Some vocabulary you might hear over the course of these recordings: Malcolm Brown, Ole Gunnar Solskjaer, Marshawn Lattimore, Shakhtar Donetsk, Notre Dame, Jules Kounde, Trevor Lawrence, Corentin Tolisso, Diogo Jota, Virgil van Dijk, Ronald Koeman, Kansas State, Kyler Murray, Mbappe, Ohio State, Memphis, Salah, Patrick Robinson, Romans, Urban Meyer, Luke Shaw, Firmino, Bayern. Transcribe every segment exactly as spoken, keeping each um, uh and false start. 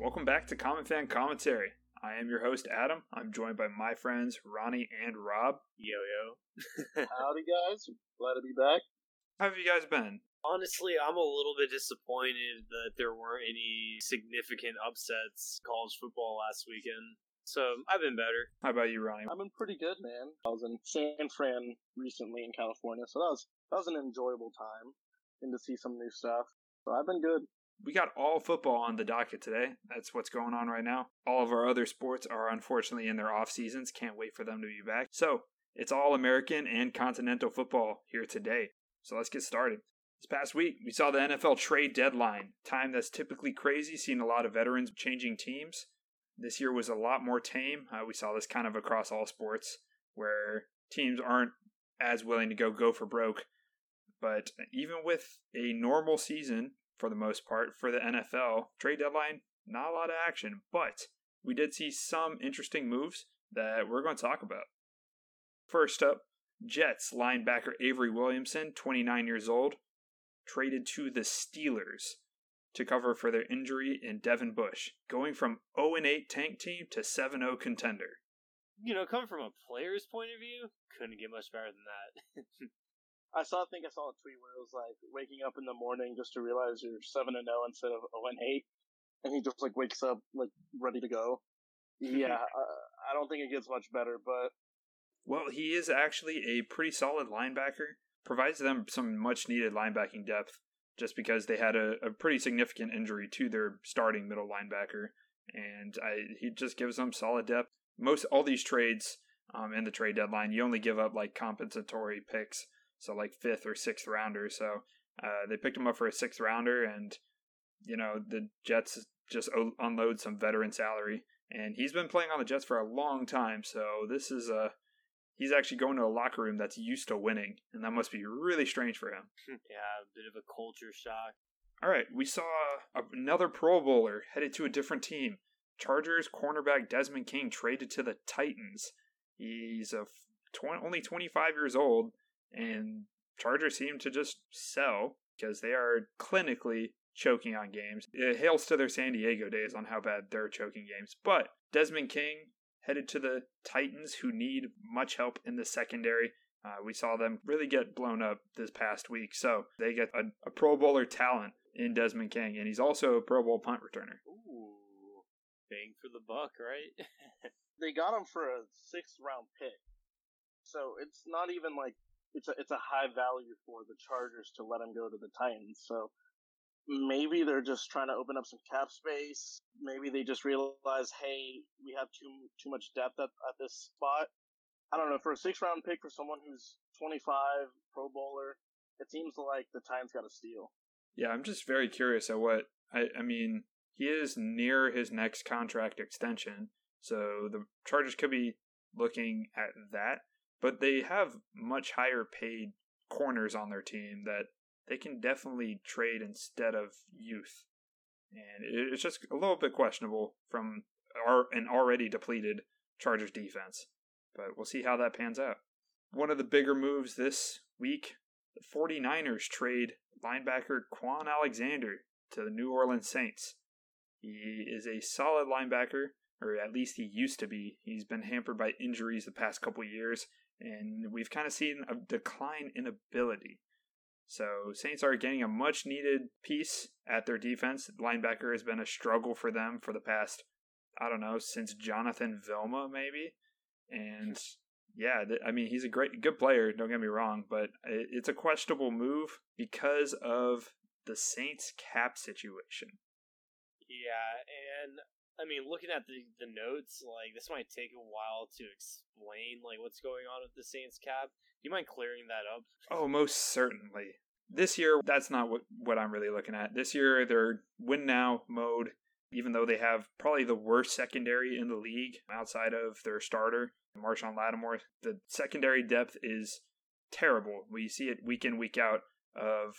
Welcome back to Common Fan Commentary. I am your host, Adam. I'm joined by my friends, Ronnie and Rob. Yo, yo. Howdy, guys. Glad to be back. How have you guys been? Honestly, I'm a little bit disappointed that there weren't any significant upsets in college football last weekend. So, I've been better. How about you, Ronnie? I've been pretty good, man. I was in San Fran recently in California, so that was, that was an enjoyable time. And to see some new stuff. So, I've been good. We got all football on the docket today. That's what's going on right now. All of our other sports are unfortunately in their off seasons. Can't wait for them to be back. So, it's all American and continental football here today. So, let's get started. This past week, we saw the N F L trade deadline. Time that's typically crazy, seeing a lot of veterans changing teams. This year was a lot more tame. Uh, we saw this kind of across all sports where teams aren't as willing to go go for broke. But even with a normal season, for the most part, for the N F L, trade deadline, not a lot of action. But we did see some interesting moves that we're going to talk about. First up, Jets linebacker Avery Williamson, twenty-nine years old, traded to the Steelers to cover for their injury in Devin Bush, going from oh and eight tank team to seven and oh contender. You know, coming from a player's point of view, couldn't get much better than that. I saw. I think I saw a tweet where it was like waking up in the morning just to realize you're seven and zero instead of zero and eight, and he just like wakes up like ready to go. Yeah, uh, I don't think it gets much better, but well, he is actually a pretty solid linebacker. Provides them some much needed linebacking depth, just because they had a, a pretty significant injury to their starting middle linebacker, and I, he just gives them solid depth. Most all these trades um, in the trade deadline, you only give up like compensatory picks. So like fifth or sixth rounder. So uh, they picked him up for a sixth rounder, and you know the Jets just o- unload some veteran salary. And he's been playing on the Jets for a long time. So this is a he's actually going to a locker room that's used to winning, and that must be really strange for him. Yeah, a bit of a culture shock. All right, we saw another Pro Bowler headed to a different team. Chargers cornerback Desmond King traded to the Titans. He's a tw- only twenty-five years old. And Chargers seem to just sell because they are clinically choking on games. It hails to their San Diego days on how bad they're choking games. But Desmond King headed to the Titans, who need much help in the secondary. Uh, we saw them really get blown up this past week. So they get a, a Pro Bowler talent in Desmond King, and he's also a Pro Bowl punt returner. Ooh, bang for the buck, right? They got him for a sixth-round pick. So it's not even like It's a, it's a high value for the Chargers to let him go to the Titans. So maybe they're just trying to open up some cap space. Maybe they just realize, hey, we have too too much depth at, at this spot. I don't know. For a six-round pick for someone who's twenty-five, Pro Bowler, it seems like the Titans got a steal. Yeah, I'm just very curious at what – I I mean, he is near his next contract extension. So the Chargers could be looking at that. But they have much higher paid corners on their team that they can definitely trade instead of youth. And it's just a little bit questionable from our, an already depleted Chargers defense. But we'll see how that pans out. One of the bigger moves this week, the 49ers trade linebacker Quan Alexander to the New Orleans Saints. He is a solid linebacker, or at least he used to be. He's been hampered by injuries the past couple years. And we've kind of seen a decline in ability. So Saints are getting a much-needed piece at their defense. Linebacker has been a struggle for them for the past, I don't know, since Jonathan Vilma maybe. And yeah, I mean, he's a great, good player, don't get me wrong. But it's a questionable move because of the Saints cap situation. Yeah, and I mean, looking at the, the notes, like, this might take a while to explain, like, what's going on with the Saints cap. Do you mind clearing that up? Oh, most certainly. This year, that's not what, what I'm really looking at. This year, they're win-now mode, even though they have probably the worst secondary in the league outside of their starter, Marshawn Lattimore. The secondary depth is terrible. We see it week in, week out of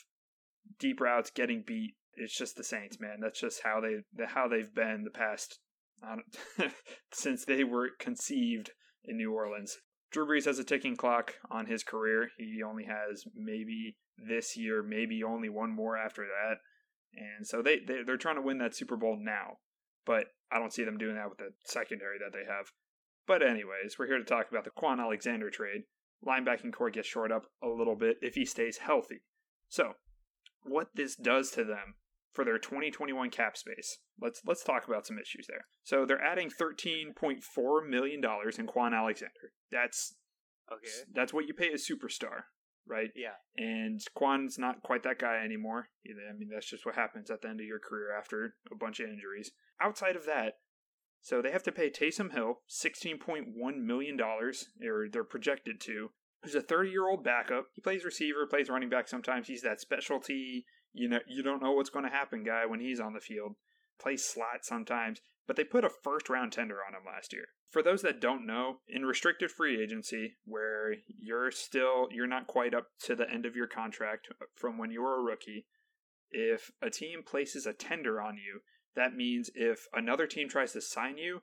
deep routes getting beat. It's just the Saints, man. That's just how they how they've been the past I don't, since they were conceived in New Orleans. Drew Brees has a ticking clock on his career. He only has maybe this year, maybe only one more after that, and so they, they they're trying to win that Super Bowl now. but I don't see them doing that with the secondary that they have. But anyways, we're here to talk about the Quan Alexander trade. Linebacking core gets shored up a little bit if he stays healthy. So, what this does to them for their twenty twenty-one cap space, let's let's talk about some issues there. So, they're adding thirteen point four million dollars in Quan Alexander. That's okay. That's what you pay a superstar, right? Yeah. And Quan's not quite that guy anymore. I mean, that's just what happens at the end of your career after a bunch of injuries. Outside of that, so they have to pay Taysom Hill sixteen point one million dollars, or they're projected to, who's a thirty-year-old backup. He plays receiver, plays running back sometimes. He's that specialty, you know, you don't know what's going to happen guy when he's on the field. Plays slot sometimes. But they put a first-round tender on him last year. For those that don't know, in restricted free agency, where you're still, you're not quite up to the end of your contract from when you were a rookie, if a team places a tender on you, that means if another team tries to sign you,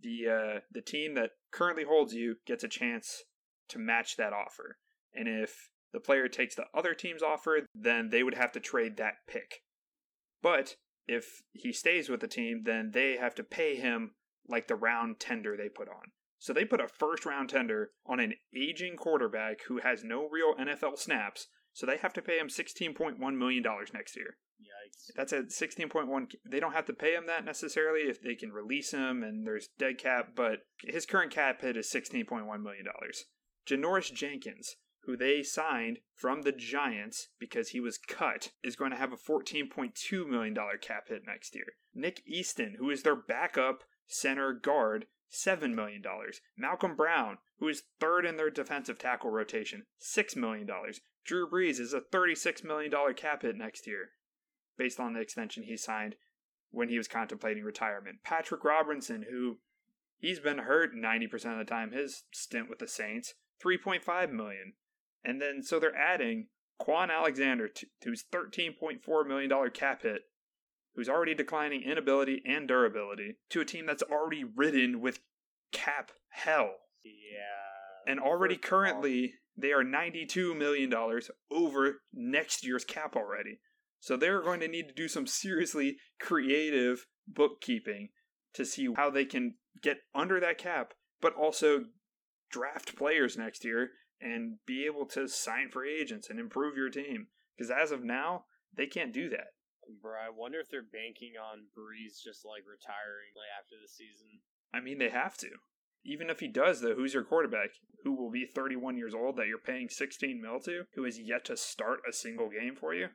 the uh, the team that currently holds you gets a chance to match that offer. And if the player takes the other team's offer, then they would have to trade that pick. But if he stays with the team, then they have to pay him like the round tender they put on. So they put a first round tender on an aging quarterback who has no real N F L snaps. So they have to pay him sixteen point one million dollars next year. Yikes. That's at sixteen point one. They don't have to pay him that necessarily if they can release him and there's dead cap, but his current cap hit is sixteen point one million dollars. Janoris Jenkins, who they signed from the Giants because he was cut, is going to have a fourteen point two million dollars cap hit next year. Nick Easton, who is their backup center guard, seven million dollars. Malcolm Brown, who is third in their defensive tackle rotation, six million dollars. Drew Brees is a thirty-six million dollars cap hit next year, based on the extension he signed when he was contemplating retirement. Patrick Robinson, who he's been hurt ninety percent of the time, his stint with the Saints, three point five million dollars. And then, so they're adding Quan Alexander to, to his thirteen point four million dollars cap hit, who's already declining inability and durability, to a team that's already ridden with cap hell. Yeah. And already currently, they are ninety-two million dollars over next year's cap already. So they're going to need to do some seriously creative bookkeeping to see how they can get under that cap, but also draft players next year and be able to sign free agents and improve your team. Because as of now, they can't do that. Bro, I wonder if they're banking on Brees just like retiring like after the season. I mean, they have to. Even if he does, though, who's your quarterback who will be thirty-one years old that you're paying sixteen mil to, who is yet to start a single game for you?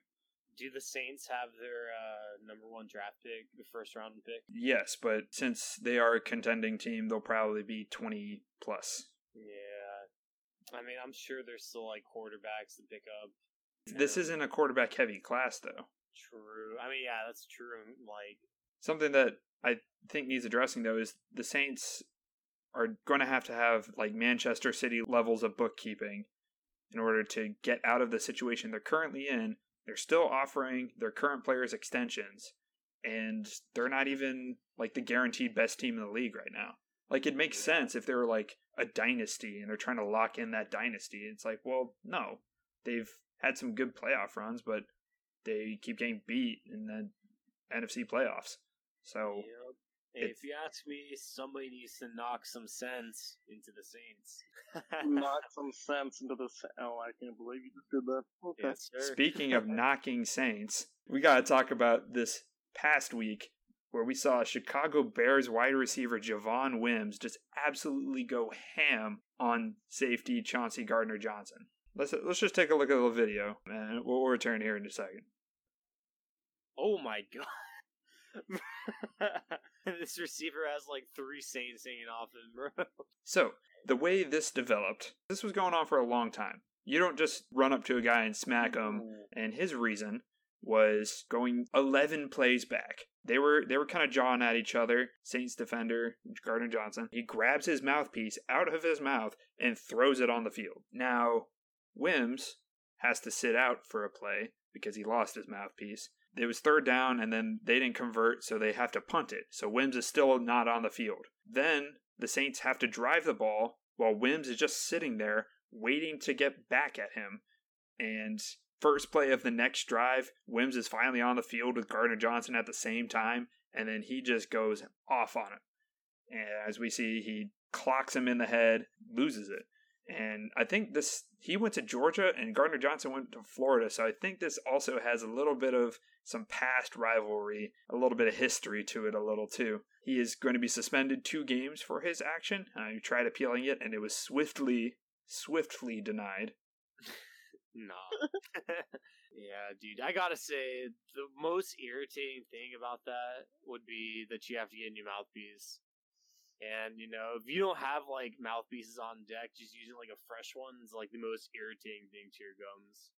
Do the Saints have their uh, number one draft pick, the first round pick? Yes, but since they are a contending team, they'll probably be twenty plus. Yeah. I mean, I'm sure there's still like quarterbacks to pick up. This isn't a quarterback heavy class, though. True. I mean, yeah, that's true. Like something that I think needs addressing, though, is the Saints are going to have to have like Manchester City levels of bookkeeping in order to get out of the situation they're currently in. They're still offering their current players extensions, and they're not even like the guaranteed best team in the league right now. Like, it makes sense if they were like a dynasty and they're trying to lock in that dynasty. It's like, well, no, they've had some good playoff runs, but they keep getting beat in the N F C playoffs. So, yep. Hey, if you ask me, somebody needs to knock some sense into the Saints. Knock some sense into the Saints. Oh, I can't believe you just did that. Okay. Yes, sir. Speaking of knocking Saints, we got to talk about this past week where we saw Chicago Bears wide receiver Javon Wims just absolutely go ham on safety Chauncey Gardner-Johnson. Let's let's just take a look at a little video, and we'll return here in a second. Oh my god. This receiver has like three Saints hanging off him, bro. So, the way this developed, this was going on for a long time. You don't just run up to a guy and smack him. And his reason was going eleven plays back. They were they were kind of jawing at each other. Saints defender, Gardner-Johnson. He grabs his mouthpiece out of his mouth and throws it on the field. Now, Wims has to sit out for a play because he lost his mouthpiece. It was third down, and then they didn't convert, so they have to punt it. So Wims is still not on the field. Then the Saints have to drive the ball while Wims is just sitting there waiting to get back at him. And first play of the next drive, Wims is finally on the field with Gardner-Johnson at the same time, and then he just goes off on him. And as we see, he clocks him in the head, loses it. And I think this, he went to Georgia and Gardner-Johnson went to Florida. So I think this also has a little bit of some past rivalry, a little bit of history to it a little too. He is going to be suspended two games for his action. Uh, he tried appealing it and it was swiftly, swiftly denied. Nah. Yeah, dude, I gotta say, the most irritating thing about that would be that you have to get a new mouthpiece. And, you know, if you don't have, like, mouthpieces on deck, just using, like, a fresh one is, like, the most irritating thing to your gums.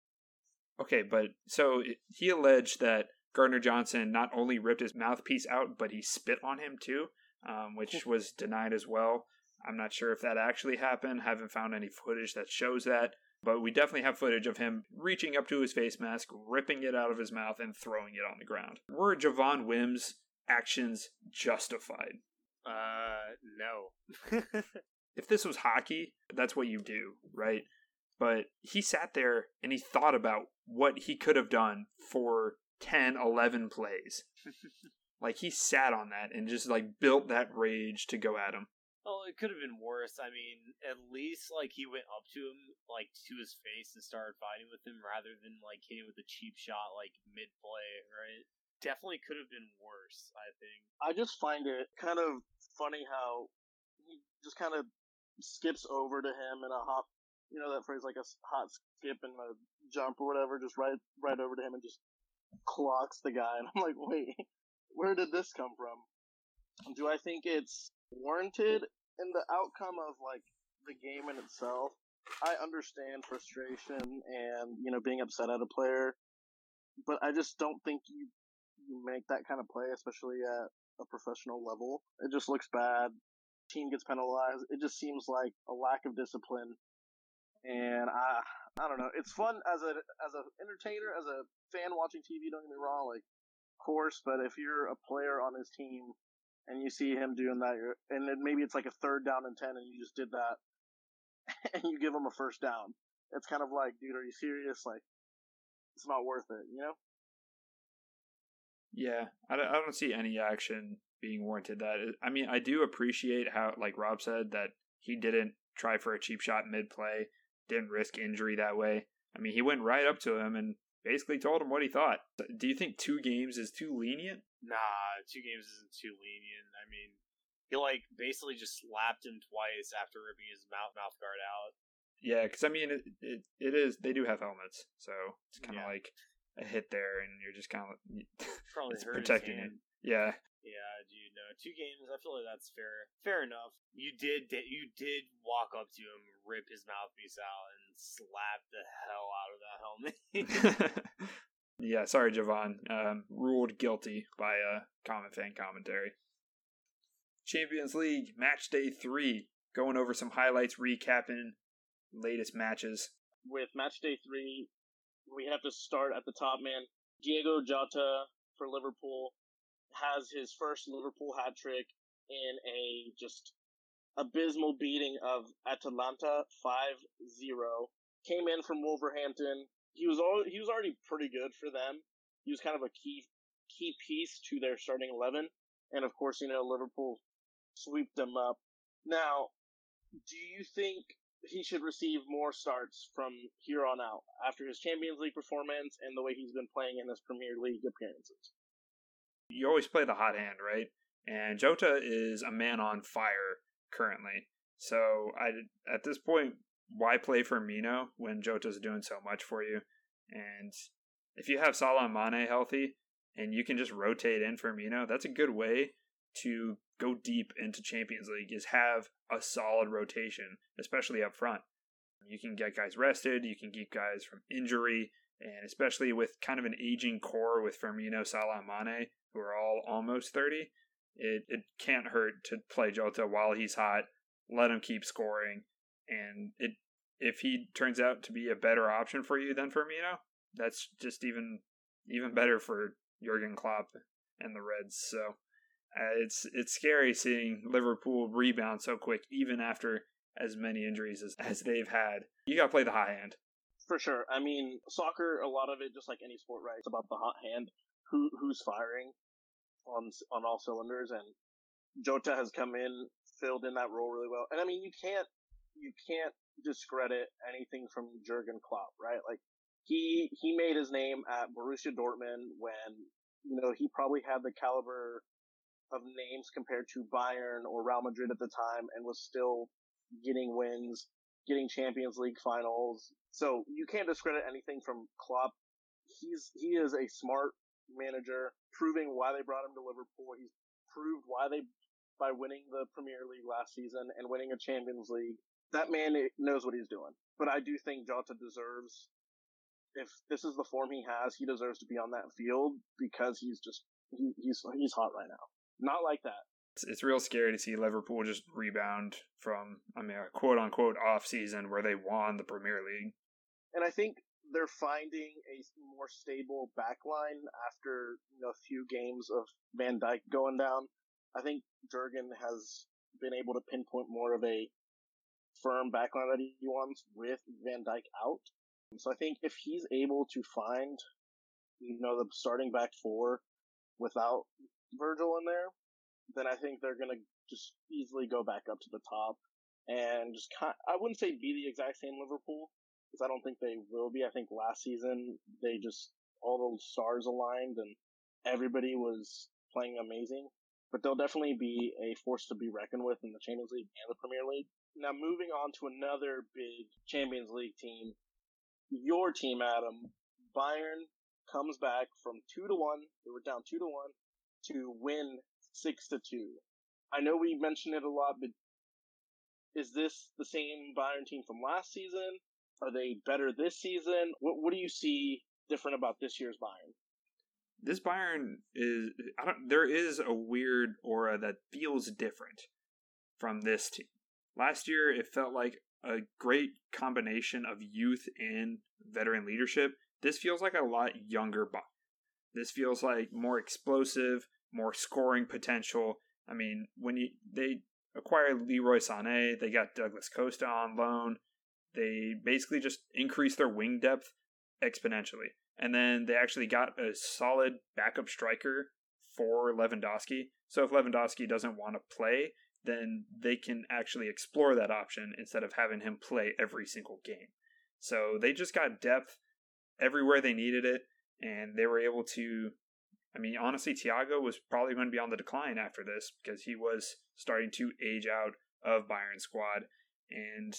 Okay, but, so, it, he alleged that Gardner-Johnson not only ripped his mouthpiece out, but he spit on him, too, um, which was denied as well. I'm not sure if that actually happened. Haven't found any footage that shows that. But we definitely have footage of him reaching up to his face mask, ripping it out of his mouth, and throwing it on the ground. Were Javon Wims' actions justified? Uh, no. If this was hockey, that's what you do, right? But he sat there and he thought about what he could have done for ten, eleven plays. Like, he sat on that and just, like, built that rage to go at him. Oh, it could have been worse. I mean, at least, like, he went up to him, like, to his face and started fighting with him rather than, like, hitting with a cheap shot, like, mid-play, right? Definitely could have been worse, I think. I just find it kind of funny how he just kind of skips over to him in a hop, you know, that phrase, like a hot skip and a jump or whatever, just right right over to him and just clocks the guy. And I'm like, wait, where did this come from? Do I think it's warranted in the outcome of, like, the game in itself? I understand frustration and, you know, being upset at a player, but I just don't think you You make that kind of play, especially at a professional level. It just looks bad. Team gets penalized. It just seems like a lack of discipline. And I, I don't know. It's fun as a as an entertainer, as a fan watching T V. Don't get me wrong, like, of course. But if you're a player on his team and you see him doing that, you're, and then maybe it's like a third down and ten, and you just did that, and you give him a first down. It's kind of like, dude, are you serious? Like, it's not worth it, you know. Yeah, I don't see any action being warranted. That I mean, I do appreciate how, like Rob said, that he didn't try for a cheap shot mid-play, didn't risk injury that way. I mean, he went right up to him and basically told him what he thought. Do you think two games is too lenient? Nah, two games isn't too lenient. I mean, he, like, basically just slapped him twice after ripping his mouth mouth guard out. Yeah, because, I mean, it, it it is, they do have helmets, so it's kind of yeah. like... a hit there, and you're just kind of probably it's protecting it. Yeah, yeah, dude. No, two games. I feel like that's fair. Fair enough. You did, you did walk up to him, rip his mouthpiece out, and slap the hell out of that helmet. Yeah, sorry, Javon. Um, ruled guilty by a common fan commentary. Champions League match day three. Going over some highlights, recapping latest matches. With match day three, we have to start at the top, man. Diogo Jota for Liverpool has his first Liverpool hat trick in a just abysmal beating of Atalanta five zero. Came in from Wolverhampton. He was all, he was already pretty good for them. He was kind of a key key piece to their starting eleven, and of course, you know, Liverpool sweeped them up. Now, do you think he should receive more starts from here on out after his Champions League performance and the way he's been playing in his Premier League appearances? You always play the hot hand, right? And Jota is a man on fire currently. So I, at this point, why play Firmino when Jota's doing so much for you? And if you have Salah and Mane healthy and you can just rotate in Firmino, that's a good way to go deep into Champions League, is have a solid rotation, especially up front. You can get guys rested, you can keep guys from injury, and especially with kind of an aging core with Firmino, Salah, Mane, who are all almost thirty, it, it can't hurt to play Jota while he's hot, let him keep scoring, and it if he turns out to be a better option for you than Firmino, that's just even even better for Jurgen Klopp and the Reds, so... Uh, it's it's scary seeing Liverpool rebound so quick, even after as many injuries as, as they've had. You got to play the hot hand. For sure. I mean, soccer, a lot of it, just like any sport, right? It's about the hot hand, who who's firing. on on all cylinders, and Jota has come in, filled in that role really well. And I mean, you can't you can't discredit anything from Jurgen Klopp, right? Like he he made his name at Borussia Dortmund when, you know, he probably had the caliber of names compared to Bayern or Real Madrid at the time, and was still getting wins, getting Champions League finals. So you can't discredit anything from Klopp. He's he is a smart manager, proving why they brought him to Liverpool. He's proved why they by winning the Premier League last season and winning a Champions League. That man knows what he's doing. But I do think Jota deserves, if this is the form he has, he deserves to be on that field, because he's just he, he's he's hot right now. Not like that. It's, it's real scary to see Liverpool just rebound from, I mean, a quote-unquote off-season where they won the Premier League. And I think they're finding a more stable backline after, you know, a few games of Van Dijk going down. I think Jurgen has been able to pinpoint more of a firm backline that he wants with Van Dijk out. So I think if he's able to find, you know, the starting back four without Virgil in there, then I think they're going to just easily go back up to the top and just kind of, I wouldn't say be the exact same Liverpool, because I don't think they will be. I think last season they just, all the stars aligned and everybody was playing amazing, but they'll definitely be a force to be reckoned with in the Champions League and the Premier League. Now moving on to another big Champions League team, your team, Adam. Bayern comes back from two to one. They were down two to one to win six to two. I know we mentioned it a lot, but is this the same Bayern team from last season? Are they better this season? What what do you see different about this year's Bayern? This Bayern is I don't. There is a weird aura that feels different from this team. Last year, it felt like a great combination of youth and veteran leadership. This feels like a lot younger Bayern. This feels like more explosive, more scoring potential. I mean, when you they acquired Leroy Sané, they got Douglas Costa on loan. They basically just increased their wing depth exponentially. And then they actually got a solid backup striker for Lewandowski. So if Lewandowski doesn't want to play, then they can actually explore that option instead of having him play every single game. So they just got depth everywhere they needed it. And they were able to, I mean, honestly, Thiago was probably going to be on the decline after this because he was starting to age out of Bayern's squad. And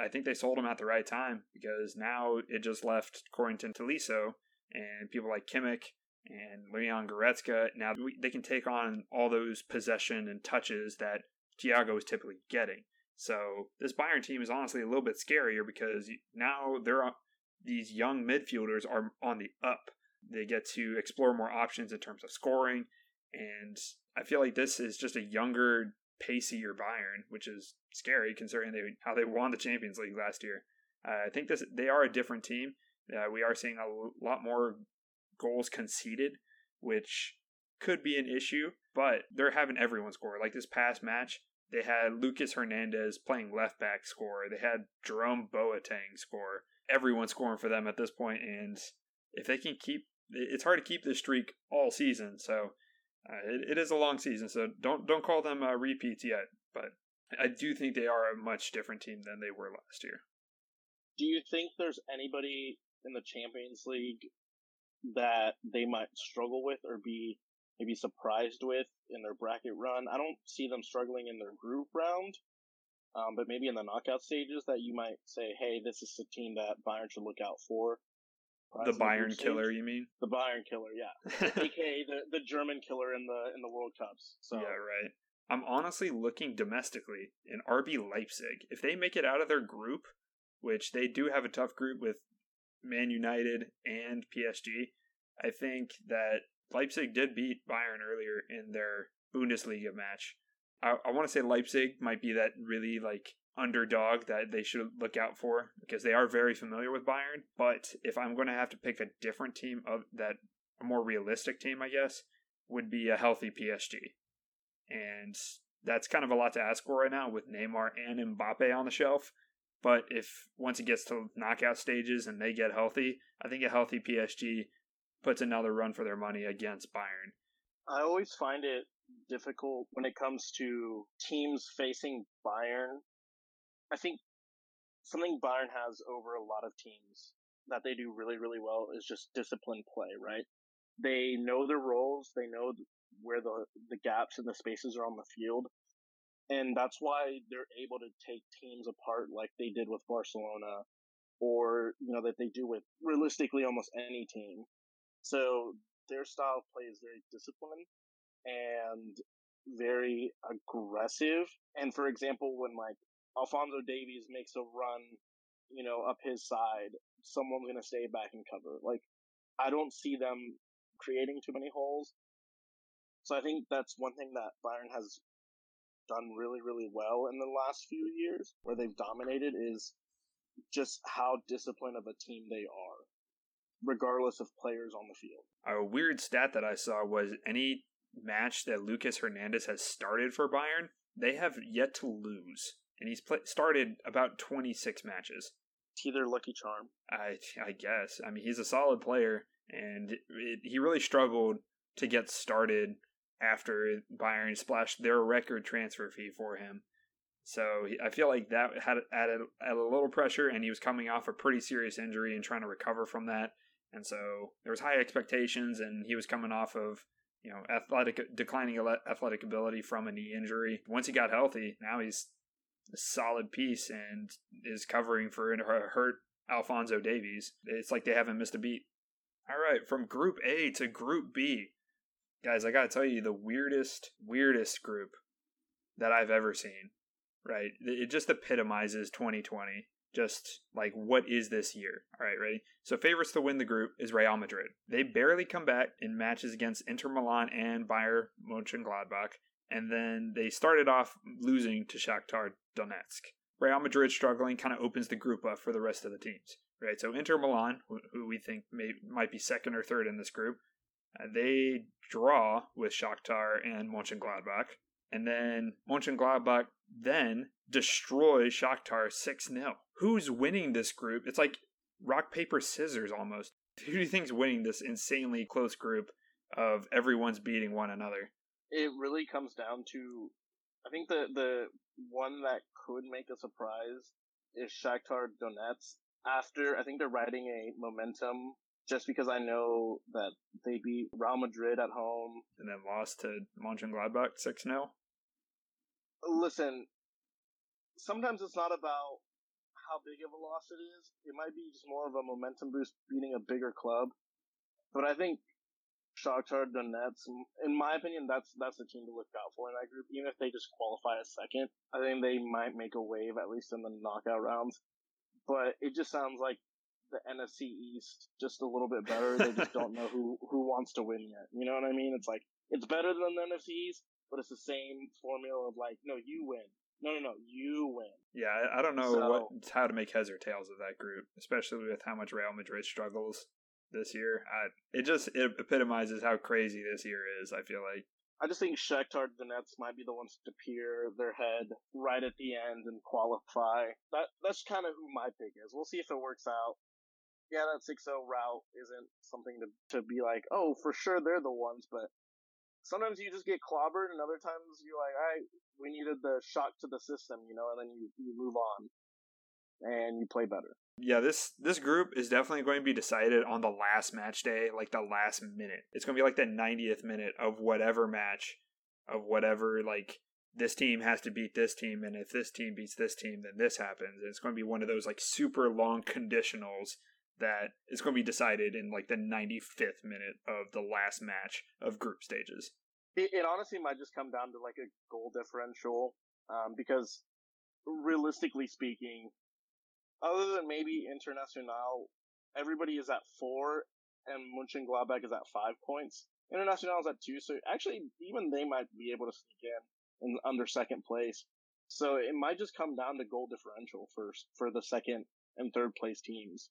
I think they sold him at the right time because now it just left Corentin Tolisso and people like Kimmich and Leon Goretzka. Now they can take on all those possession and touches that Thiago is typically getting. So this Bayern team is honestly a little bit scarier because now they're up. These young midfielders are on the up. They get to explore more options in terms of scoring. And I feel like this is just a younger, pacier Bayern, which is scary considering they, how they won the Champions League last year. Uh, I think this they are a different team. Uh, we are seeing a lot more goals conceded, which could be an issue, but they're having everyone score. Like this past match, they had Lucas Hernandez playing left back score. They had Jerome Boateng score. Everyone's scoring for them at this point, and if they can keep, it's hard to keep this streak all season. So uh, it, it is a long season. So don't don't call them uh, repeats yet, but I do think they are a much different team than they were last year. Do you think there's anybody in the Champions League that they might struggle with or be maybe surprised with in their bracket run? I don't see them struggling in their group round. Um, but maybe in the knockout stages that you might say, hey, this is a team that Bayern should look out for. The Bayern killer, stage. You mean? The Bayern killer, yeah. A K A the, the German killer in the in the World Cups. So. Yeah, right. I'm honestly looking domestically in R B Leipzig. If they make it out of their group, which they do have a tough group with Man United and P S G, I think that Leipzig did beat Bayern earlier in their Bundesliga match. I, I want to say Leipzig might be that really like underdog that they should look out for because they are very familiar with Bayern. But if I'm going to have to pick a different team of that, a more realistic team, I guess, would be a healthy P S G. And that's kind of a lot to ask for right now with Neymar and Mbappe on the shelf. But if once it gets to knockout stages and they get healthy, I think a healthy P S G puts another run for their money against Bayern. I always find it difficult when it comes to teams facing Bayern. I think something Bayern has over a lot of teams that they do really, really well is just disciplined play, right? They know their roles. They know where the, the gaps and the spaces are on the field. And that's why they're able to take teams apart like they did with Barcelona, or, you know, that they do with realistically almost any team. So their style of play is very disciplined and very aggressive. And for example, when like Alphonso Davies makes a run, you know, up his side, someone's going to stay back and cover. Like, I don't see them creating too many holes. So I think that's one thing that Bayern has done really, really well in the last few years, where they've dominated, is just how disciplined of a team they are, regardless of players on the field. A weird stat that I saw was any match that Lucas Hernandez has started for Bayern, they have yet to lose. And he's play- started about twenty-six matches. He their lucky charm. I I guess. I mean, he's a solid player, and it, it, he really struggled to get started after Bayern splashed their record transfer fee for him. So he, I feel like that had added, added a little pressure, and he was coming off a pretty serious injury and trying to recover from that. And so there was high expectations, and he was coming off of, you know, athletic declining athletic ability from a knee injury. Once he got healthy, now he's a solid piece and is covering for a hurt Alphonso Davies. It's like they haven't missed a beat. All right, from Group A to Group B. Guys, I got to tell you, the weirdest, weirdest group that I've ever seen, right? It just epitomizes twenty twenty. Just like, what is this year? All right, ready? So favorites to win the group is Real Madrid. They barely come back in matches against Inter Milan and Bayer Mönchengladbach. And then they started off losing to Shakhtar Donetsk. Real Madrid struggling kind of opens the group up for the rest of the teams, right? So Inter Milan, who we think may, might be second or third in this group, uh, they draw with Shakhtar and Mönchengladbach. And then Mönchengladbach then destroy Shakhtar six nil. Who's winning this group? It's like rock, paper, scissors almost. Who do you think's winning this insanely close group of everyone's beating one another? It really comes down to, I think the, the one that could make a surprise is Shakhtar Donetsk. After, I think they're riding a momentum, just because I know that they beat Real Madrid at home. And then lost to Mönchengladbach six nil? Listen, sometimes it's not about how big of a loss it is. It might be just more of a momentum boost beating a bigger club. But I think Shakhtar Donetsk, in my opinion, that's that's the team to look out for in that group. Even if they just qualify a second, I think they might make a wave, at least in the knockout rounds. But it just sounds like the N F C East just a little bit better. They just don't know who, who wants to win yet. You know what I mean? It's like, it's better than the N F C East, but it's the same formula of like, no, you win. No, no, no, you win. Yeah, I don't know so, what, how to make heads or tails of that group, especially with how much Real Madrid struggles this year. I, it just it epitomizes how crazy this year is, I feel like. I just think Shakhtar Donetsk might be the ones to peer their head right at the end and qualify. That That's kind of who my pick is. We'll see if it works out. Yeah, that six oh route isn't something to to be like, oh, for sure they're the ones, but sometimes you just get clobbered, and other times you're like, all right, we needed the shock to the system, you know, and then you, you move on and you play better. Yeah, this, this group is definitely going to be decided on the last match day, like the last minute. It's going to be like the ninetieth minute of whatever match, of whatever, like, this team has to beat this team, and if this team beats this team, then this happens. And it's going to be one of those, like, super long conditionals that is going to be decided in, like, the ninety-fifth minute of the last match of group stages. It, it honestly might just come down to, like, a goal differential, um, because realistically speaking, other than maybe Internacional, everybody is at four, and Mönchengladbach is at five points. Internacional is at two, so actually even they might be able to sneak in, in under second place. So it might just come down to goal differential for, for the second and third place teams.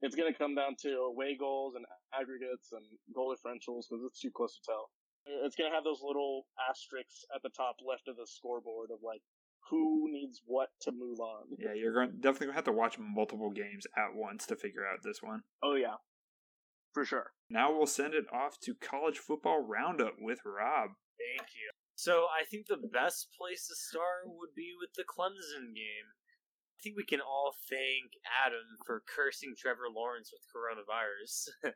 It's going to come down to away goals and aggregates and goal differentials because it's too close to tell. It's going to have those little asterisks at the top left of the scoreboard of like, who needs what to move on. Yeah, you're going, definitely going to have to watch multiple games at once to figure out this one. Oh, yeah. for sure. Now we'll send it off to College Football Roundup with Rob. Thank you. So I think the best place to start would be with the Clemson game. I think we can all thank Adam for cursing Trevor Lawrence with coronavirus.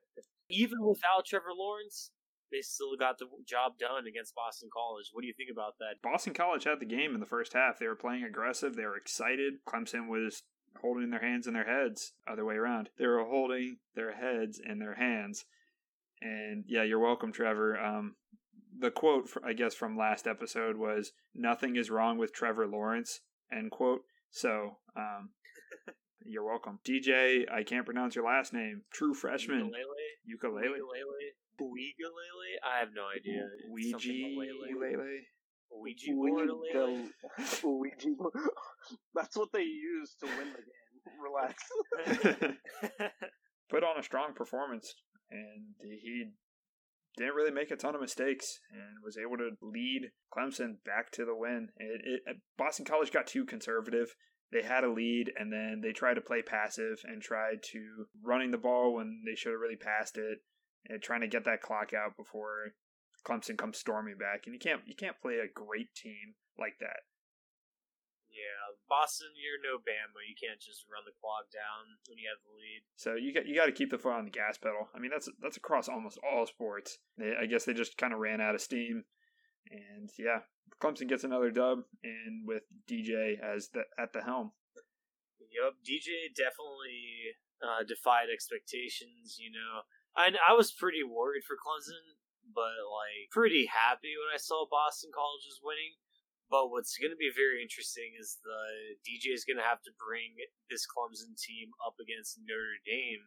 Even without Trevor Lawrence, they still got the job done against Boston College. What do you think about that? Boston College had the game in the first half. They were playing aggressive. They were excited. Clemson was holding their hands in their heads. Other way around. They were holding their heads in their hands. And yeah, you're welcome, Trevor. Um, the quote, I guess, from last episode was, "Nothing is wrong with Trevor Lawrence," end quote. So, um, you're welcome. D J, I can't pronounce your last name. True freshman. Ukulele. Ukulele. Ukulele. I have no idea. Ouija. Ukulele. Ouija board. Ouija. That's what they use to win the game. Relax. Put on a strong performance, and he didn't really make a ton of mistakes and was able to lead Clemson back to the win. It, it, Boston College got too conservative. They had a lead, and then they tried to play passive and tried to running the ball when they should have really passed it, and trying to get that clock out before Clemson comes storming back. And you can't you can't play a great team like that. Yeah, Boston, you're no Bama. You can't just run the clock down when you have the lead. So you got you got to keep the foot on the gas pedal. I mean, that's that's across almost all sports. They, I guess they just kind of ran out of steam, and yeah, Clemson gets another dub, and with D J as the at the helm. Yep, D J definitely uh, defied expectations. You know, I I was pretty worried for Clemson, but like pretty happy when I saw Boston College was winning. But what's going to be very interesting is the D J is going to have to bring this Clemson team up against Notre Dame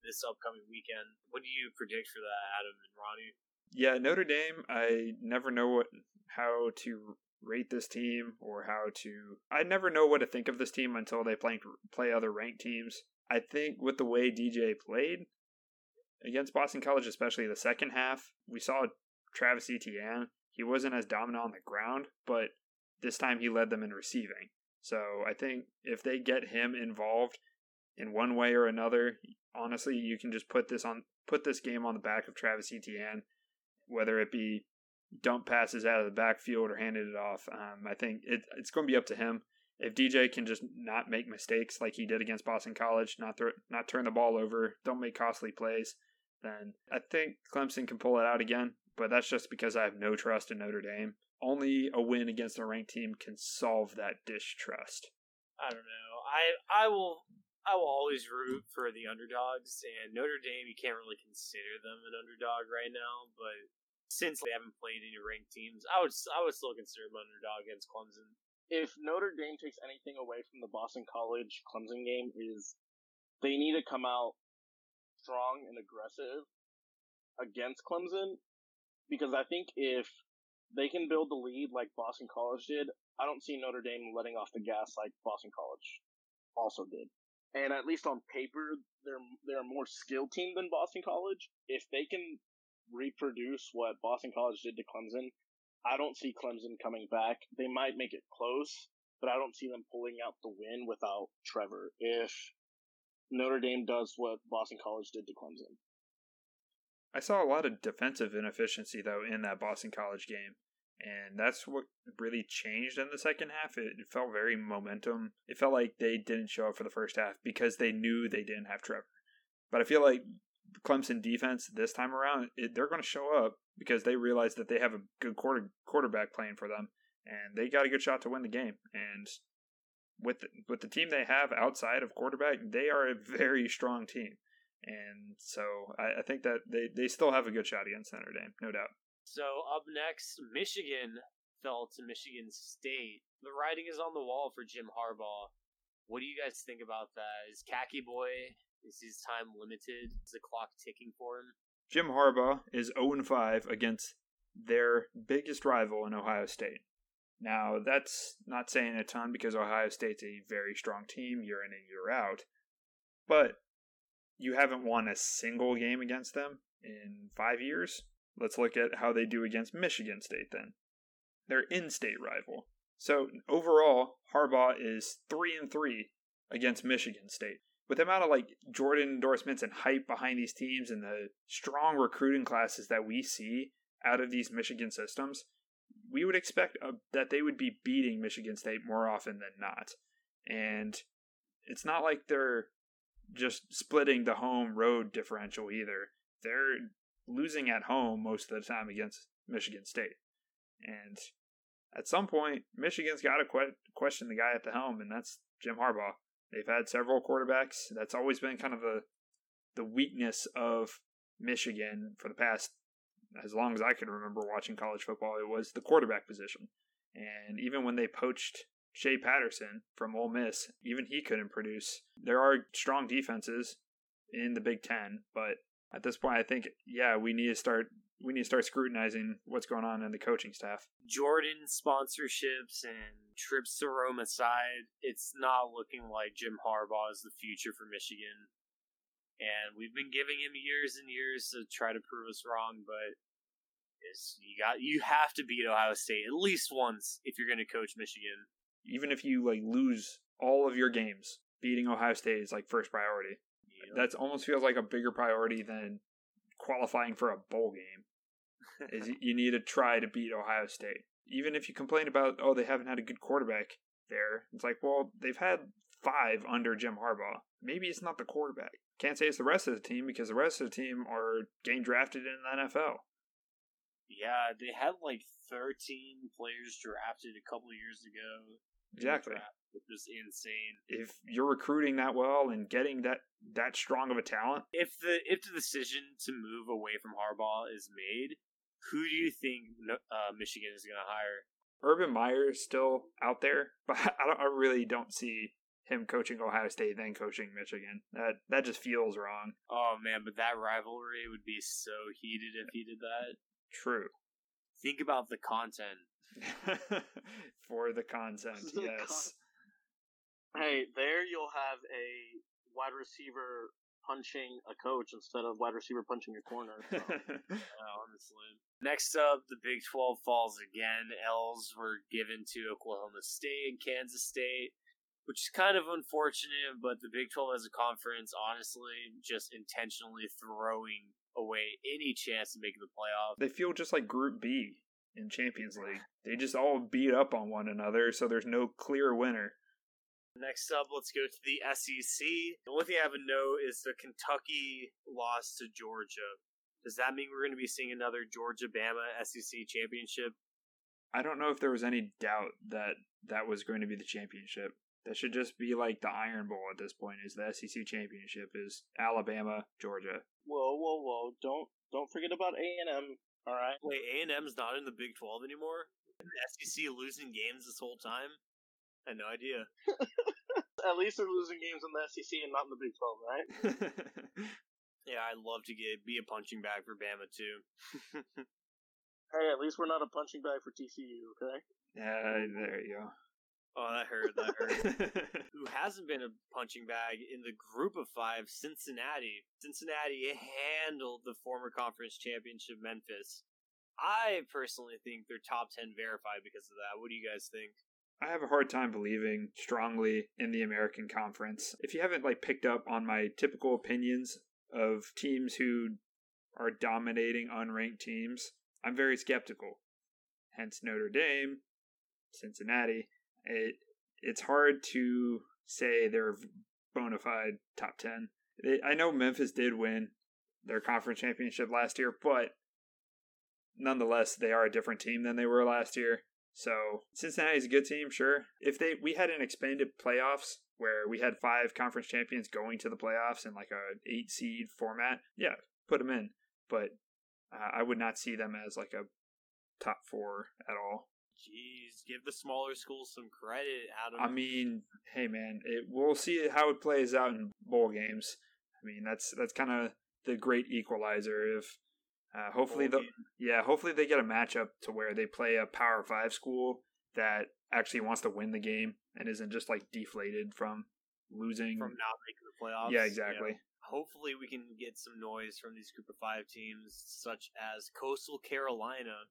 this upcoming weekend. What do you predict for that, Adam and Ronnie? Yeah, Notre Dame, I never know what how to rate this team or how to... I never know what to think of this team until they play, play other ranked teams. I think with the way D J played against Boston College, especially the second half, we saw Travis Etienne. He wasn't as dominant on the ground, but this time he led them in receiving. So I think if they get him involved in one way or another, honestly, you can just put this on put this game on the back of Travis Etienne, whether it be dump passes out of the backfield or handed it off. Um, I think it, it's going to be up to him. If D J can just not make mistakes like he did against Boston College, not throw, not turn the ball over, don't make costly plays, then I think Clemson can pull it out again. But that's just because I have no trust in Notre Dame. Only a win against a ranked team can solve that distrust. I don't know. I I will I will always root for the underdogs, and Notre Dame, you can't really consider them an underdog right now. But since they haven't played any ranked teams, I would I would still consider them an underdog against Clemson. If Notre Dame takes anything away from the Boston College Clemson game, is they need to come out strong and aggressive against Clemson. Because I think if they can build the lead like Boston College did, I don't see Notre Dame letting off the gas like Boston College also did. And at least on paper, they're they're a more skilled team than Boston College. If they can reproduce what Boston College did to Clemson, I don't see Clemson coming back. They might make it close, but I don't see them pulling out the win without Trevor if Notre Dame does what Boston College did to Clemson. I saw a lot of defensive inefficiency, though, in that Boston College game, and that's what really changed in the second half. It, it felt very momentum. It felt like they didn't show up for the first half because they knew they didn't have Trevor. But I feel like Clemson defense this time around, it, they're going to show up because they realize that they have a good quarter, quarterback playing for them, and they got a good shot to win the game. And with the, with the team they have outside of quarterback, they are a very strong team. And so I, I think that they, they still have a good shot against Notre Dame, no doubt. So up next, Michigan fell to Michigan State. The writing is on the wall for Jim Harbaugh. What do you guys think about that? Is Khaki Boy, is his time limited? Is the clock ticking for him? Jim Harbaugh is oh and five against their biggest rival in Ohio State. Now, that's not saying a ton because Ohio State's a very strong team year in and year out. But you haven't won a single game against them in five years. Let's look at how they do against Michigan State then. Their in-state rival. So overall, Harbaugh is three and three against Michigan State. with the amount of like Jordan endorsements and hype behind these teams and the strong recruiting classes that we see out of these Michigan systems, we would expect uh, that they would be beating Michigan State more often than not. And it's not like they're just splitting the home road differential either. They're losing at home most of the time against Michigan State. And at some point, Michigan's got to que- question the guy at the helm, and that's Jim Harbaugh. They've had several quarterbacks. That's always been kind of a, the weakness of Michigan for the past, as long as I can remember watching college football, it was the quarterback position. And even when they poached Shea Patterson from Ole Miss, even he couldn't produce. There are strong defenses in the Big Ten, but at this point, I think, yeah, we need to start we need to start scrutinizing what's going on in the coaching staff. Jordan sponsorships and trips to Rome aside, it's not looking like Jim Harbaugh is the future for Michigan. And we've been giving him years and years to try to prove us wrong, but it's, you got you have to beat Ohio State at least once if you're going to coach Michigan. Even if you like lose all of your games, beating Ohio State is like first priority. Yeah. That almost feels like a bigger priority than qualifying for a bowl game. Is you need to try to beat Ohio State. Even if you complain about, oh, they haven't had a good quarterback there, it's like, well, they've had five under Jim Harbaugh. Maybe it's not the quarterback. Can't say it's the rest of the team because the rest of the team are getting drafted in the N F L. Yeah, they had like thirteen players drafted a couple of years ago. Exactly. Which is insane. If you're recruiting that well and getting that, that strong of a talent. If the if the decision to move away from Harbaugh is made, who do you think uh, Michigan is going to hire? Urban Meyer is still out there, but I, don't, I really don't see him coaching Ohio State then coaching Michigan. That that just feels wrong. Oh, man, but that rivalry would be so heated if he did that. True. Think about the content. For the content, the yes. Con- hey, there you'll have a wide receiver punching a coach instead of wide receiver punching your corner. So. Yeah, honestly. Next up, the Big twelve falls again. L's were given to Oklahoma State and Kansas State, which is kind of unfortunate, but the Big twelve as a conference, honestly, just intentionally throwing away any chance to make the playoffs. They feel just like Group B in Champions League. They just all beat up on one another, so there's no clear winner. Next up, let's go to the S E C. The only thing I have a note is the Kentucky loss to Georgia. Does that mean we're going to be seeing another Georgia-Bama S E C championship? I don't know if there was any doubt that that was going to be the championship. That should just be like the Iron Bowl at this point, is the S E C championship is Alabama, Georgia. Whoa, whoa, whoa. Don't don't forget about A and M, all right? Wait, A and M's not in the Big twelve anymore? The S E C losing games this whole time? I had no idea. At least they're losing games in the S E C and not in the Big twelve, right? Yeah, I'd love to get be a punching bag for Bama, too. Hey, at least we're not a punching bag for T C U, okay? Yeah, there you go. Oh, that hurt, that hurt. Who hasn't been a punching bag in the group of five, Cincinnati. Cincinnati handled the former conference championship Memphis. I personally think they're top ten verified because of that. What do you guys think? I have a hard time believing strongly in the American Conference. If you haven't like picked up on my typical opinions of teams who are dominating unranked teams, I'm very skeptical. Hence Notre Dame, Cincinnati. It it's hard to say they're bona fide top ten. They, I know Memphis did win their conference championship last year, but nonetheless, they are a different team than they were last year. So Cincinnati's a good team, sure. If they we had an expanded playoffs where we had five conference champions going to the playoffs in like a eight seed format, yeah, put them in. But uh, I would not see them as like a top four at all. Jeez, give the smaller schools some credit, Adam. I mean, hey, man, it, we'll see how it plays out in bowl games. I mean, that's that's kind of the great equalizer. If uh, hopefully, the yeah, hopefully they get a matchup to where they play a Power Five school that actually wants to win the game and isn't just like deflated from losing from not making the playoffs. Yeah, exactly. Yeah. Hopefully, we can get some noise from these Group of Five teams, such as Coastal Carolina.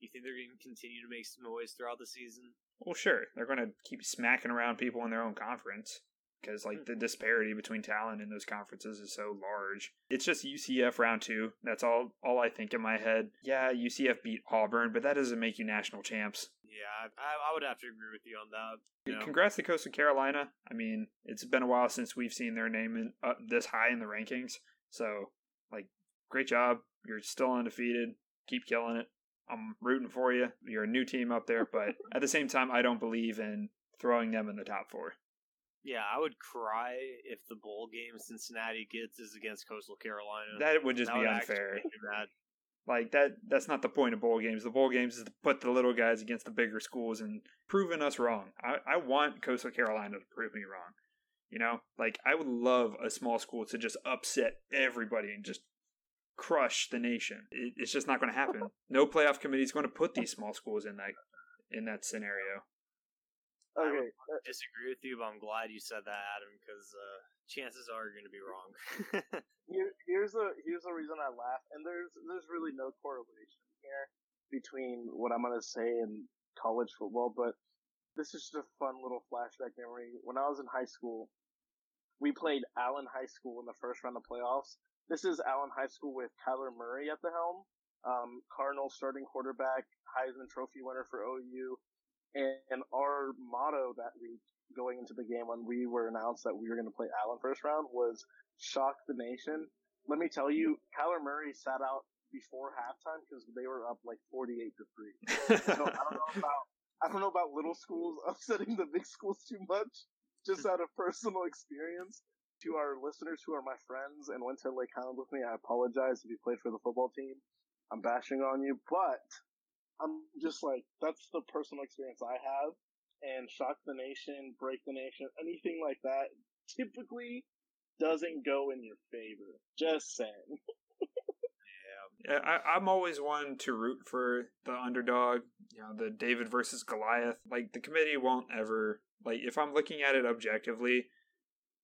You think they're going to continue to make some noise throughout the season? Well, sure. They're going to keep smacking around people in their own conference. because like the disparity between talent in those conferences is so large. It's just U C F round two. That's all, all I think in my head. Yeah, U C F beat Auburn, but that doesn't make you national champs. Yeah, I, I would have to agree with you on that. You know. Congrats to Coastal Carolina. I mean, it's been a while since we've seen their name in, uh, this high in the rankings. So, like, great job. You're still undefeated. Keep killing it. I'm rooting for you. You're a new team up there, but at the same time, I don't believe in throwing them in the top four. Yeah, I would cry if the bowl game Cincinnati gets is against Coastal Carolina. That would just that be would unfair. Like that that's not the point of bowl games. The bowl games is to put the little guys against the bigger schools and proving us wrong. I, I want Coastal Carolina to prove me wrong. You know? Like I would love a small school to just upset everybody and just crush the nation. It, it's just not going to happen. No playoff committee is going to put these small schools in that in that scenario. Okay. I would disagree with you, but I'm glad you said that, Adam, because uh, chances are you're going to be wrong. Here, here's the here's the reason I laugh, and there's there's really no correlation here between what I'm going to say and college football, but this is just a fun little flashback memory. When I was in high school, we played Allen High School in the first round of playoffs. This is Allen High School with Kyler Murray at the helm, um, Cardinal starting quarterback, Heisman Trophy winner for O U. And our motto that week going into the game when we were announced that we were going to play Allen first round was shock the nation. Let me tell you, Kyler Murray sat out before halftime because they were up like forty-eight to three. So I don't know about, I don't know about little schools upsetting the big schools too much, just out of personal experience. To our listeners who are my friends and went to Lake Highland with me, I apologize if you played for the football team. I'm bashing on you, but I'm just like, that's the personal experience I have. And shock the nation, break the nation, anything like that typically doesn't go in your favor. Just saying. Yeah, I, I'm always one to root for the underdog, you know, the David versus Goliath. Like, the committee won't ever, like, if I'm looking at it objectively,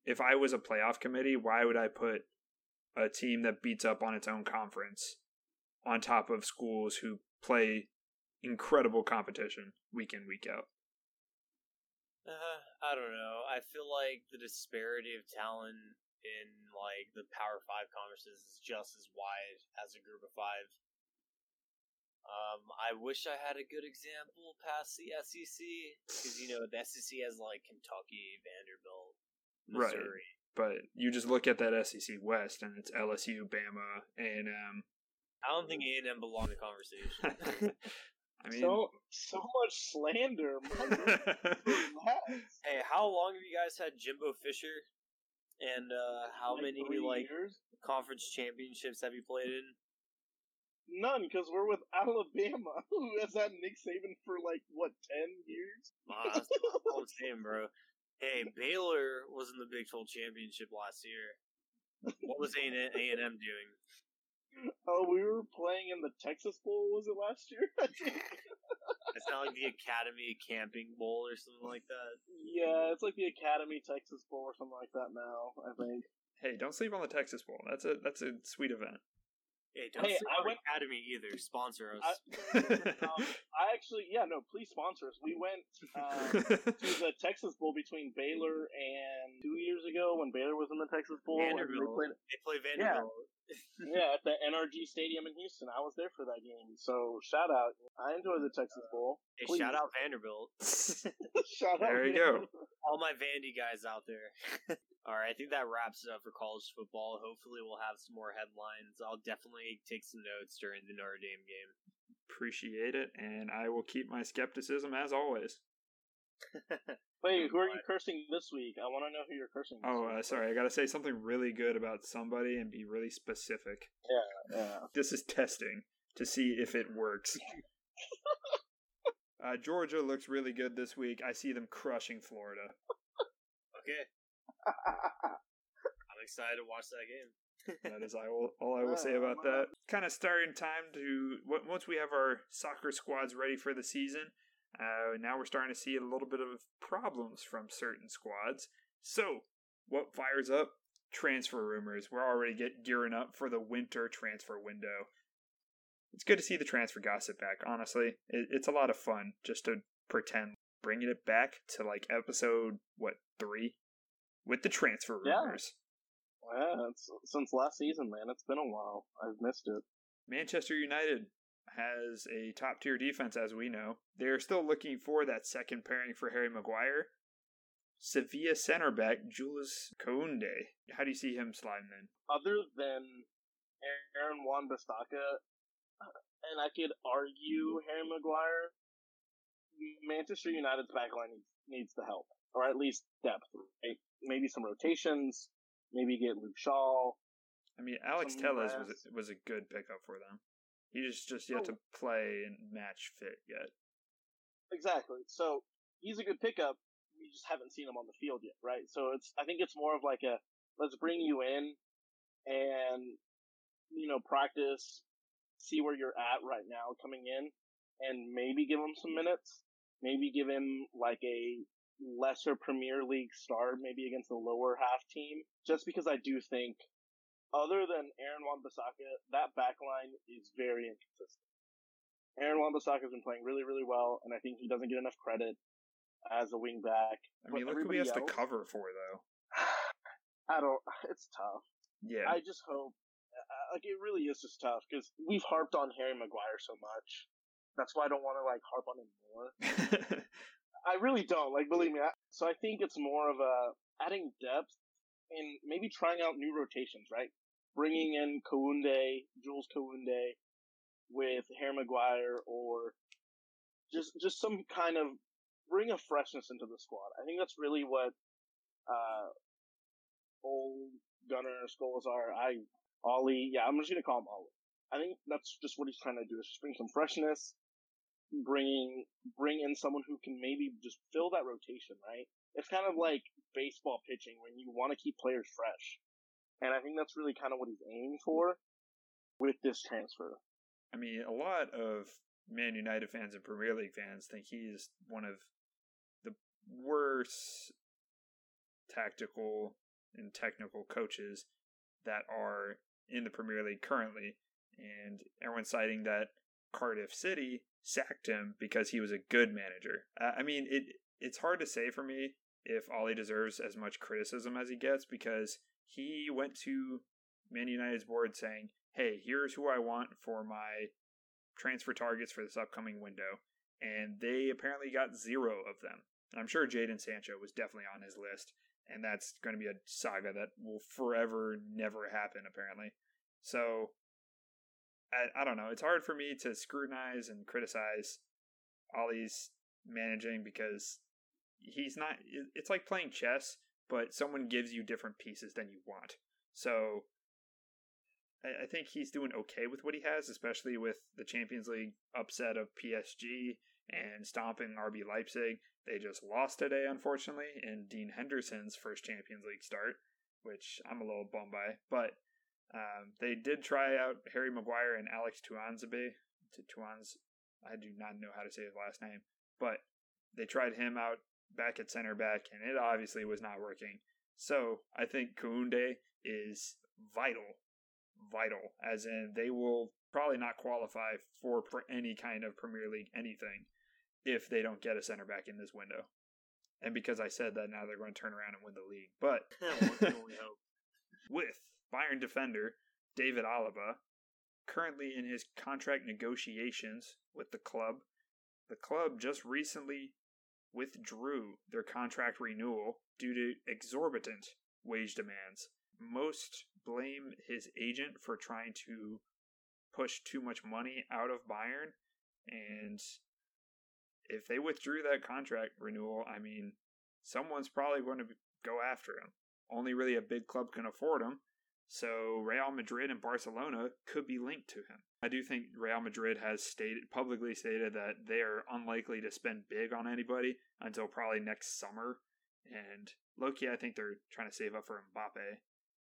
if I was a playoff committee, why would I put a team that beats up on its own conference on top of schools who play incredible competition week in, week out? Uh, I don't know. I feel like the disparity of talent in like the Power Five conferences is just as wide as a group of five. Um, I wish I had a good example past the S E C, because you know the S E C has like Kentucky, Vanderbilt, Missouri. Right, but you just look at that S E C West, and it's L S U, Bama, A and M. I don't think A and M belong in the conversation. I mean, so so much slander. Hey, how long have you guys had Jimbo Fisher? And uh, how like many like years? Conference championships have you played in? None, because we're with Alabama, who has had Nick Saban for like what ten years. Nah, that's the same, bro. Hey, Baylor was in the Big twelve championship last year. What was A and M doing? Oh, we were playing in the Texas Bowl, was it last year? It's not like the Academy Camping Bowl or something like that. Yeah, it's like the Academy Texas Bowl or something like that now, I think. Hey, don't sleep on the Texas Bowl. That's a that's a sweet event. Hey, don't hey, sleep I on went, the Academy either. Sponsor us. I, um, I actually, yeah, no, please sponsor us. We went um, to the Texas Bowl between Baylor and two years ago when Baylor was in the Texas Bowl. Vanderbilt. They played, they played Vanderbilt. Yeah. Yeah, at the N R G Stadium in Houston. I was there for that game, so shout out. I enjoyed the Texas Bowl. Hey, please. Shout out Vanderbilt. Shout out there you Vanderbilt. Go. All my Vandy guys out there. All right, I think that wraps it up for college football. Hopefully we'll have some more headlines. I'll definitely take some notes during the Notre Dame game. Appreciate it, and I will keep my skepticism as always. Wait, who are you cursing this week? I want to know who you're cursing this oh, week. Oh, uh, sorry. I got to say something really good about somebody and be really specific. Yeah, yeah. This is testing to see if it works. uh, Georgia looks really good this week. I see them crushing Florida. Okay. I'm excited to watch that game. That is all, all I will say about that. Kind of starting time to, once we have our soccer squads ready for the season, Uh, now we're starting to see a little bit of problems from certain squads. So, what fires up? Transfer rumors. We're already get, gearing up for the winter transfer window. It's good to see the transfer gossip back, honestly. It, it's a lot of fun just to pretend bringing it back to like episode, what, three? with the transfer rumors. Yeah, yeah it's, since last season, man, it's been a while. I've missed it. Manchester United has a top-tier defense, as we know. They're still looking for that second pairing for Harry Maguire. Sevilla center back Jules Kounde. How do you see him sliding in? Other than Aaron Wan-Bissaka, and I could argue Harry Maguire, Manchester United's backline needs, needs the help, or at least depth. Right? Maybe some rotations, maybe get Luke Shaw. I mean, Alex Telles was a, was a good pickup for them. He just, just yet oh. to play and match fit yet. Exactly. So he's a good pickup. We just haven't seen him on the field yet, right? So it's I think it's more of like a let's bring you in and, you know, practice, see where you're at right now coming in, and maybe give him some minutes. Maybe give him like a lesser Premier League start, maybe against a lower half team. Just because I do think, other than Aaron Wan-Bissaka, that back line is very inconsistent. Aaron Wan-Bissaka has been playing really, really well, and I think he doesn't get enough credit as a wing back. I mean, but look who he has else, to cover for, though. I don't. It's tough. Yeah. I just hope. Like, it really is just tough because we've harped on Harry Maguire so much. That's why I don't want to, like, harp on him more. I really don't. Like, believe me. I, so I think it's more of a adding depth and maybe trying out new rotations, right? Bringing in Kounde, Jules Kounde, with Harry Maguire, or just just some kind of bring a freshness into the squad. I think that's really what uh, Ole Gunnar Solskjaer, I Ollie, yeah, I'm just gonna call him Ollie. I think that's just what he's trying to do, is just bring some freshness, bringing bring in someone who can maybe just fill that rotation, right? It's kind of like baseball pitching when you want to keep players fresh, and I think that's really kind of what he's aiming for with this transfer. I mean, a lot of Man United fans and Premier League fans think he's one of the worst tactical and technical coaches that are in the Premier League currently, and everyone's citing that Cardiff City sacked him because he was a good manager. Uh, I mean, it it's hard to say for me if Ollie deserves as much criticism as he gets, because he went to Man United's board saying, hey, here's who I want for my transfer targets for this upcoming window, and they apparently got zero of them. I'm sure Jadon Sancho was definitely on his list, and that's going to be a saga that will forever never happen, apparently. So, I, I don't know. It's hard for me to scrutinize and criticize Ollie's managing, because he's not... It's like playing chess, but someone gives you different pieces than you want. So, I, I think he's doing okay with what he has, especially with the Champions League upset of P S G and stomping R B Leipzig. They just lost today, unfortunately, in Dean Henderson's first Champions League start, which I'm a little bummed by. But um, they did try out Harry Maguire and Alex Tuanzebe. Tuanz, I do not know how to say his last name, but they tried him out back at center back, and it obviously was not working. So I think Kounde is vital, vital, as in they will probably not qualify for any kind of Premier League anything if they don't get a center back in this window. And because I said that, now they're going to turn around and win the league. But with Bayern defender David Alaba currently in his contract negotiations with the club, the club just recently withdrew their contract renewal due to exorbitant wage demands. Most blame his agent for trying to push too much money out of Bayern, and if they withdrew that contract renewal, I mean, someone's probably going to go after him. Only really a big club can afford him, so Real Madrid and Barcelona could be linked to him. I do think Real Madrid has stated publicly stated that they are unlikely to spend big on anybody until probably next summer, and low-key, I think they're trying to save up for Mbappe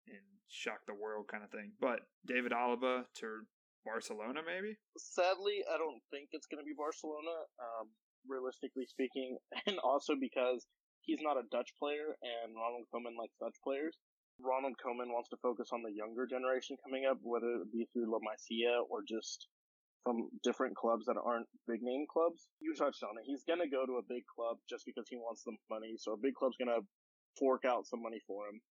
and shock the world kind of thing. But David Alaba to Barcelona, maybe? Sadly, I don't think it's going to be Barcelona, um, realistically speaking, and also because he's not a Dutch player, and Ronald Koeman likes Dutch players. Ronald Koeman wants to focus on the younger generation coming up, whether it be through La Masia or just from different clubs that aren't big-name clubs. You touched on it. He's going to go to a big club just because he wants the money, so a big club's going to fork out some money for him.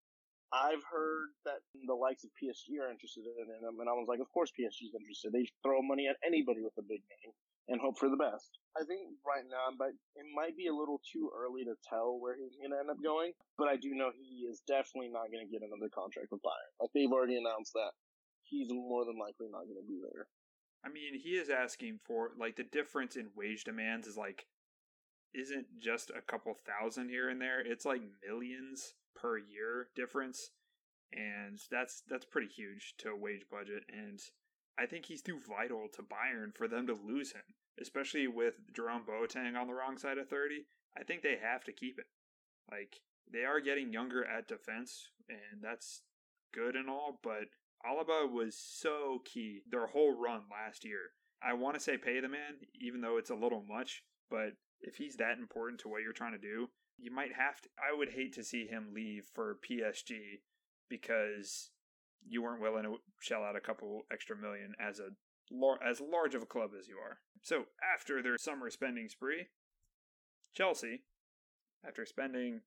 I've heard that the likes of P S G are interested in him, and I was like, of course P S G's interested. They throw money at anybody with a big name and hope for the best. I think right now, but it might be a little too early to tell where he's going to end up going, but I do know he is definitely not going to get another contract with Bayer. Like, they've already announced that he's more than likely not going to be there. I mean, he is asking for, like, the difference in wage demands is, like, isn't just a couple thousand here and there. It's, like, millions per year difference, and that's that's pretty huge to a wage budget, and I think he's too vital to Bayern for them to lose him, especially with Jerome Boateng on the wrong side of thirty. I think they have to keep it. Like, they are getting younger at defense, and that's good and all, but Alaba was so key their whole run last year. I want to say pay the man, even though it's a little much, but if he's that important to what you're trying to do, you might have to. I would hate to see him leave for P S G because you weren't willing to shell out a couple extra million as a as large of a club as you are. So after their summer spending spree, Chelsea, after spending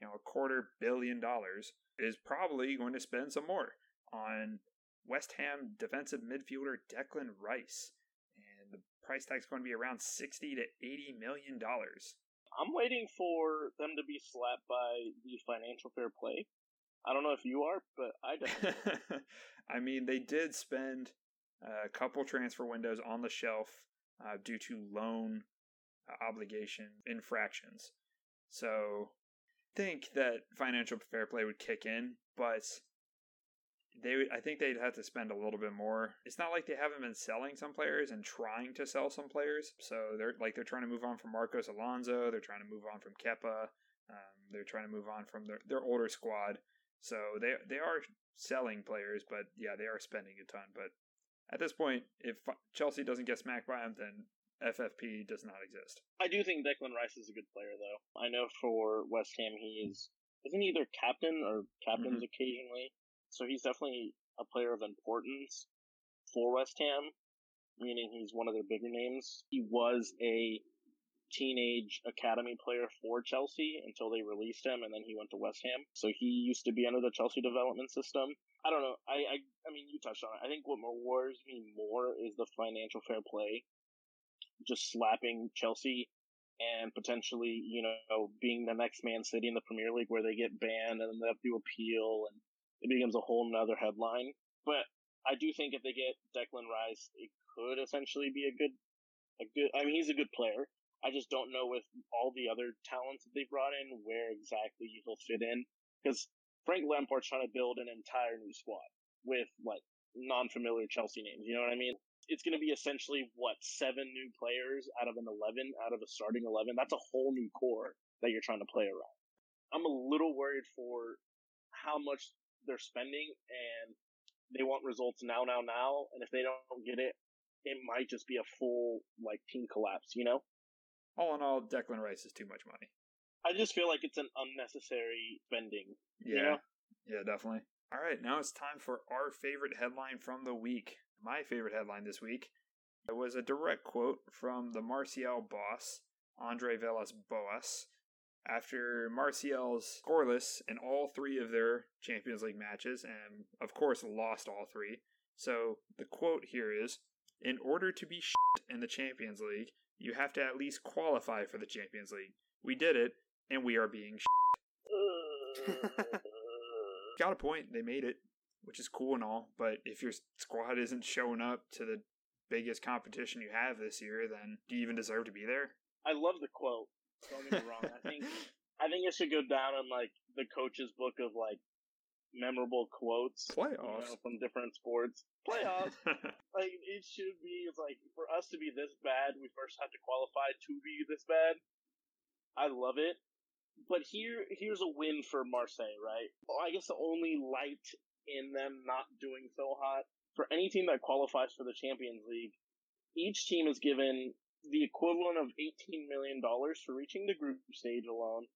you know a quarter billion dollars, is probably going to spend some more on West Ham defensive midfielder Declan Rice, and the price tag is going to be around sixty to eighty million dollars. I'm waiting for them to be slapped by the financial fair play. I don't know if you are, but I definitely. I mean, they did spend a couple transfer windows on the shelf uh, due to loan uh, obligation infractions. So I think that financial fair play would kick in, but they, I think they'd have to spend a little bit more. It's not like they haven't been selling some players and trying to sell some players. So they're like they're trying to move on from Marcos Alonso. They're trying to move on from Kepa. Um, they're trying to move on from their, their older squad. So they they are selling players, but yeah, they are spending a ton. But at this point, if Chelsea doesn't get smacked by them, then F F P does not exist. I do think Declan Rice is a good player, though. I know for West Ham, he is isn't he either captain or captains mm-hmm. occasionally. So he's definitely a player of importance for West Ham, meaning he's one of their bigger names. He was a teenage academy player for Chelsea until they released him, and then he went to West Ham. So he used to be under the Chelsea development system. I don't know. I I, I mean, you touched on it. I think what worries me more is the financial fair play, just slapping Chelsea and potentially, you know, being the next Man City in the Premier League where they get banned and they have to appeal, and it becomes a whole nother headline. But I do think if they get Declan Rice, it could essentially be a good, a good, I mean, he's a good player. I just don't know with all the other talents that they brought in where exactly he'll fit in. Because Frank Lampard's trying to build an entire new squad with, like, non-familiar Chelsea names. You know what I mean? It's going to be essentially, what, seven new players out of an eleven, out of a starting eleven? That's a whole new core that you're trying to play around. I'm a little worried for how much they're spending, and they want results now, now, now. And if they don't get it, it might just be a full, like, team collapse, you know? All in all, Declan Rice is too much money. I just feel like it's an unnecessary spending. Yeah. You know? Yeah, definitely. All right, now it's time for our favorite headline from the week. My favorite headline this week, it was a direct quote from the Martial boss, Andre Villas-Boas, after Martial's scoreless in all three of their Champions League matches and, of course, lost all three. So the quote here is, "In order to be shit in the Champions League, you have to at least qualify for the Champions League. We did it, and we are being shit." Got a point. They made it, which is cool and all, but if your squad isn't showing up to the biggest competition you have this year, then do you even deserve to be there? I love the quote. Don't get me wrong. I think I think it should go down in like the coach's book of like memorable quotes. Playoffs, you know, from different sports. Playoffs. Like it should be. It's like for us to be this bad, we first have to qualify to be this bad. I love it. But here, here's a win for Marseille, right? Well, I guess the only light in them not doing so hot for any team that qualifies for the Champions League, each team is given the equivalent of eighteen million dollars for reaching the group stage alone,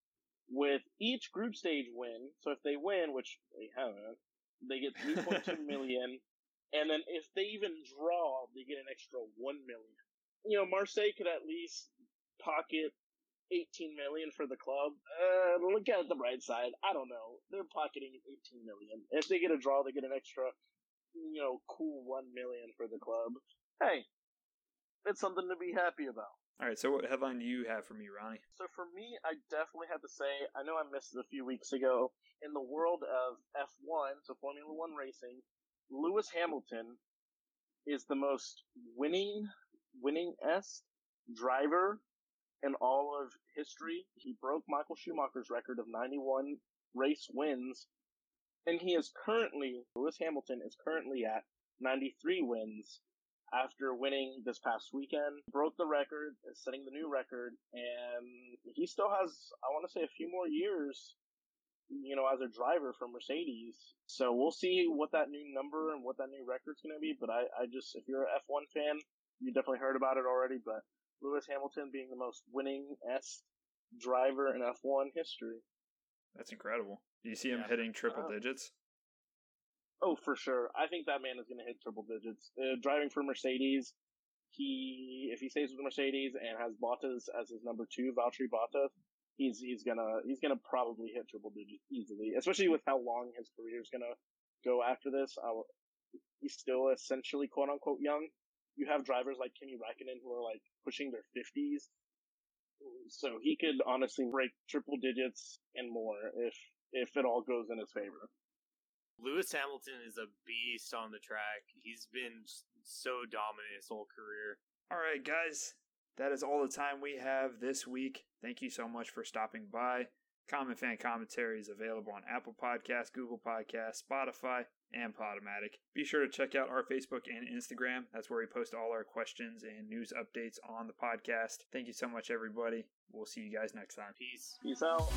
with each group stage win. So if they win, which they haven't, they get three point two million dollars. And then if they even draw, they get an extra one million dollars. You know, Marseille could at least pocket eighteen million dollars for the club. Uh, look at the bright side. I don't know. They're pocketing eighteen million dollars. If they get a draw, they get an extra, you know, cool one million dollars for the club. Hey, it's something to be happy about. All right, so what headline do you have for me, Ronnie? So for me, I definitely have to say, I know I missed it a few weeks ago, in the world of F one, so Formula One racing, Lewis Hamilton is the most winning, winningest driver in all of history. He broke Michael Schumacher's record of ninety-one race wins, and he is currently, Lewis Hamilton is currently at ninety-three wins. After winning this past weekend, broke the record, setting the new record, and he still has, I want to say, a few more years, you know, as a driver for Mercedes. So we'll see what that new number and what that new record's going to be. But I, I just, if you're an F one fan, you definitely heard about it already. But Lewis Hamilton being the most winningest driver in F one history. That's incredible. Do you see him yeah. hitting triple uh-huh. digits? Oh, for sure. I think that man is going to hit triple digits. Uh, driving for Mercedes, he if he stays with Mercedes and has Bottas as his number two, Valtteri Bottas, he's he's gonna he's gonna probably hit triple digits easily. Especially with how long his career is gonna go after this. I will, he's still essentially quote unquote young. You have drivers like Kimi Räikkönen who are like pushing their fifties, so he could honestly break triple digits and more if if it all goes in his favor. Lewis Hamilton is a beast on the track. He's been so dominant his whole career. All right, guys. That is all the time we have this week. Thank you so much for stopping by. Common Fan Commentary is available on Apple Podcasts, Google Podcasts, Spotify, and Podomatic. Be sure to check out our Facebook and Instagram. That's where we post all our questions and news updates on the podcast. Thank you so much, everybody. We'll see you guys next time. Peace. Peace out.